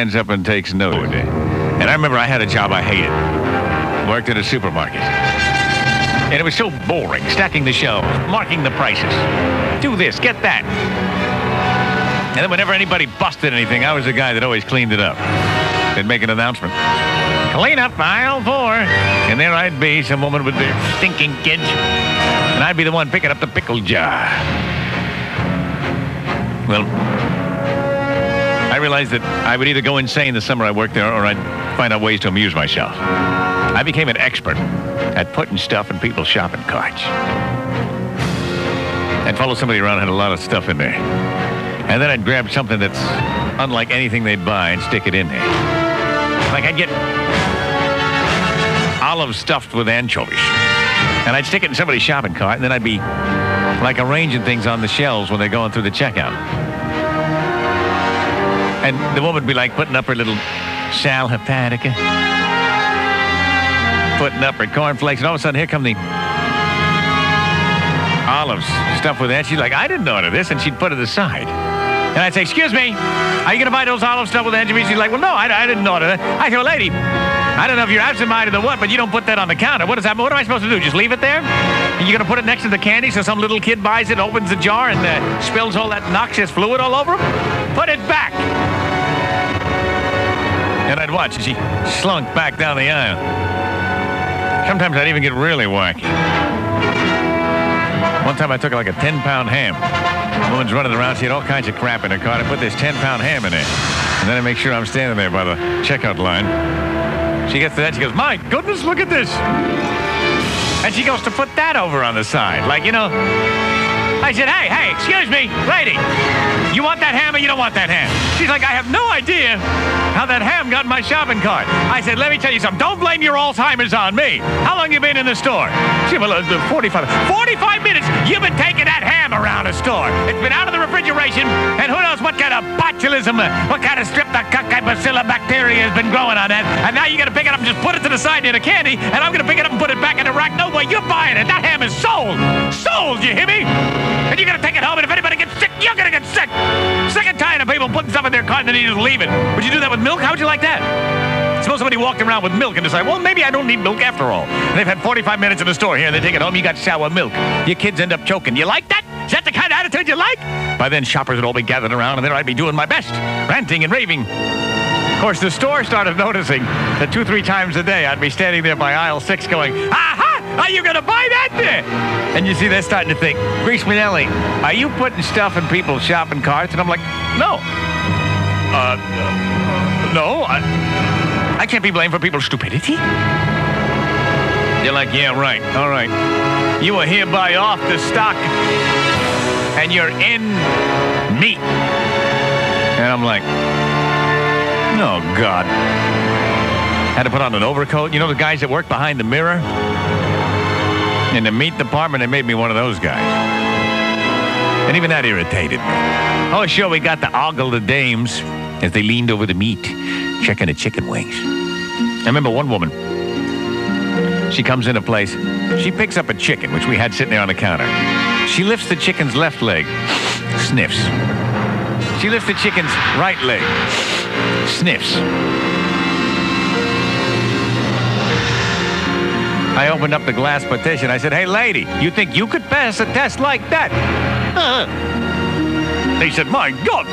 Stands up and takes note. And I remember I had a job I hated. Worked at a supermarket. And it was so boring, stacking the shelves, marking the prices. Do this, get that. And then whenever anybody busted anything, I was the guy that always cleaned it up. They'd make an announcement. Clean up aisle 4. And there I'd be, some woman with their stinking kids. And I'd be the one picking up the pickle jar. Well, I realized that I would either go insane the summer I worked there or I'd find out ways to amuse myself. I became an expert at putting stuff in people's shopping carts. I'd follow somebody around who had a lot of stuff in there. And then I'd grab something that's unlike anything they'd buy and stick it in there. Like I'd get olives stuffed with anchovies. And I'd stick it in somebody's shopping cart and then I'd be like arranging things on the shelves when they're going through the checkout. And the woman would be like putting up her little sal hepatica, putting up her cornflakes, and all of a sudden here come the olives, stuff with that. She's like, I didn't order this, and she'd put it aside. And I'd say, excuse me, are you going to buy those olive stuff with anchovies? She's like, well, no, I didn't order that. I said, well, lady, I don't know if you're absent-minded or what, but you don't put that on the counter. What does that mean? What am I supposed to do? Just leave it there? You're going to put it next to the candy so some little kid buys it, opens the jar, and spills all that noxious fluid all over him? Put it back! And I'd watch as she slunk back down the aisle. Sometimes I'd even get really wacky. One time I took like a 10-pound ham. The woman's running around. She had all kinds of crap in her cart. I put this 10-pound ham in there. And then I make sure I'm standing there by the checkout line. She gets to that. She goes, my goodness, look at this. And she goes to put that over on the side. Like, you know, I said, hey, excuse me, lady. You want that ham or you don't want that ham? She's like, I have no idea how that ham got in my shopping cart. I said, let me tell you something. Don't blame your Alzheimer's on me. How long you been in the store? She said, well, 45 minutes. You've been taking that ham around the store. It's been out of the refrigeration, and who knows what kind of botulism, what kind of streptococci bacteria has been growing on that. And now you're going to pick it up and just put it to the side near the candy, and I'm going to pick it up and put it back in the rack. No way. You're buying it. That ham is sold. Sold, you hear me? And you're going to take it home, and if anybody gets sick, you're going to get sick. Sick and tired of people putting stuff in their cart and then you just leave it. Would you do that with milk? How would you like that? Suppose somebody walked around with milk and decided, well, maybe I don't need milk after all. And they've had 45 minutes in the store here and they take it home, you got sour milk. Your kids end up choking. You like that? Is that the kind of attitude you like? By then, shoppers would all be gathered around and then I'd be doing my best, ranting and raving. Of course, the store started noticing that 2-3 times a day I'd be standing there by aisle 6 going, aha! Are you going to buy that there? And you see, they're starting to think, Greasman, are you putting stuff in people's shopping carts? And I'm like, no. No. I can't be blamed for people's stupidity. You're like, yeah, right. All right. You are hereby off the stock. And you're in me. And I'm like, oh, God. Had to put on an overcoat. You know the guys that work behind the mirror? In the meat department, they made me one of those guys. And even that irritated me. Oh, sure, we got to ogle the dames as they leaned over the meat, checking the chicken wings. I remember one woman. She comes into place. She picks up a chicken, which we had sitting there on the counter. She lifts the chicken's left leg, sniffs. She lifts the chicken's right leg, sniffs. I opened up the glass partition. I said, hey, lady, you think you could pass a test like that? They said, my God,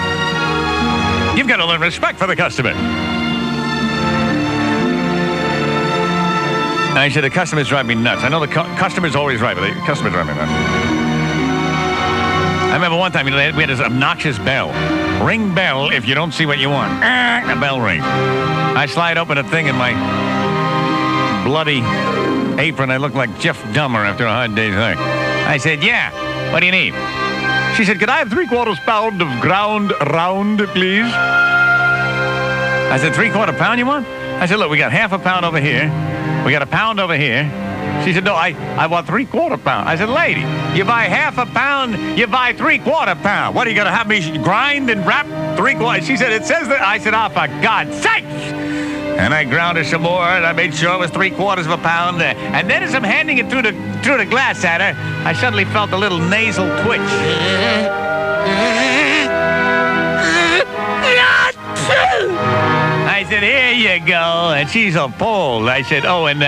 you've got to learn respect for the customer. I said, the customers drive me nuts. I know the customers always right, but the customers drive me nuts. I remember one time, you know, we had this obnoxious bell. Ring bell if you don't see what you want. A bell ring. I slide open a thing in my bloody apron. I looked like Jeff Dahmer after a hard day's work. I said, yeah, what do you need? She said, could I have 3/4 pound of ground round, please? I said, 3/4 pound you want? I said, look, we got 1/2 pound over here. We got 1 pound over here. She said, no, I want 3/4 pound. I said, lady, you buy 1/2 pound, you buy 3/4 pound. What, are you going to have me grind and wrap 3/4? She said, it says that. I said, oh, for God's sakes! And I ground her some more, and I made sure it was 3/4 pound. And then as I'm handing it through the glass at her, I suddenly felt a little nasal twitch. I said, here you go. And she's appalled. I said, oh, and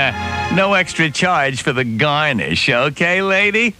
no extra charge for the garnish. Okay, lady?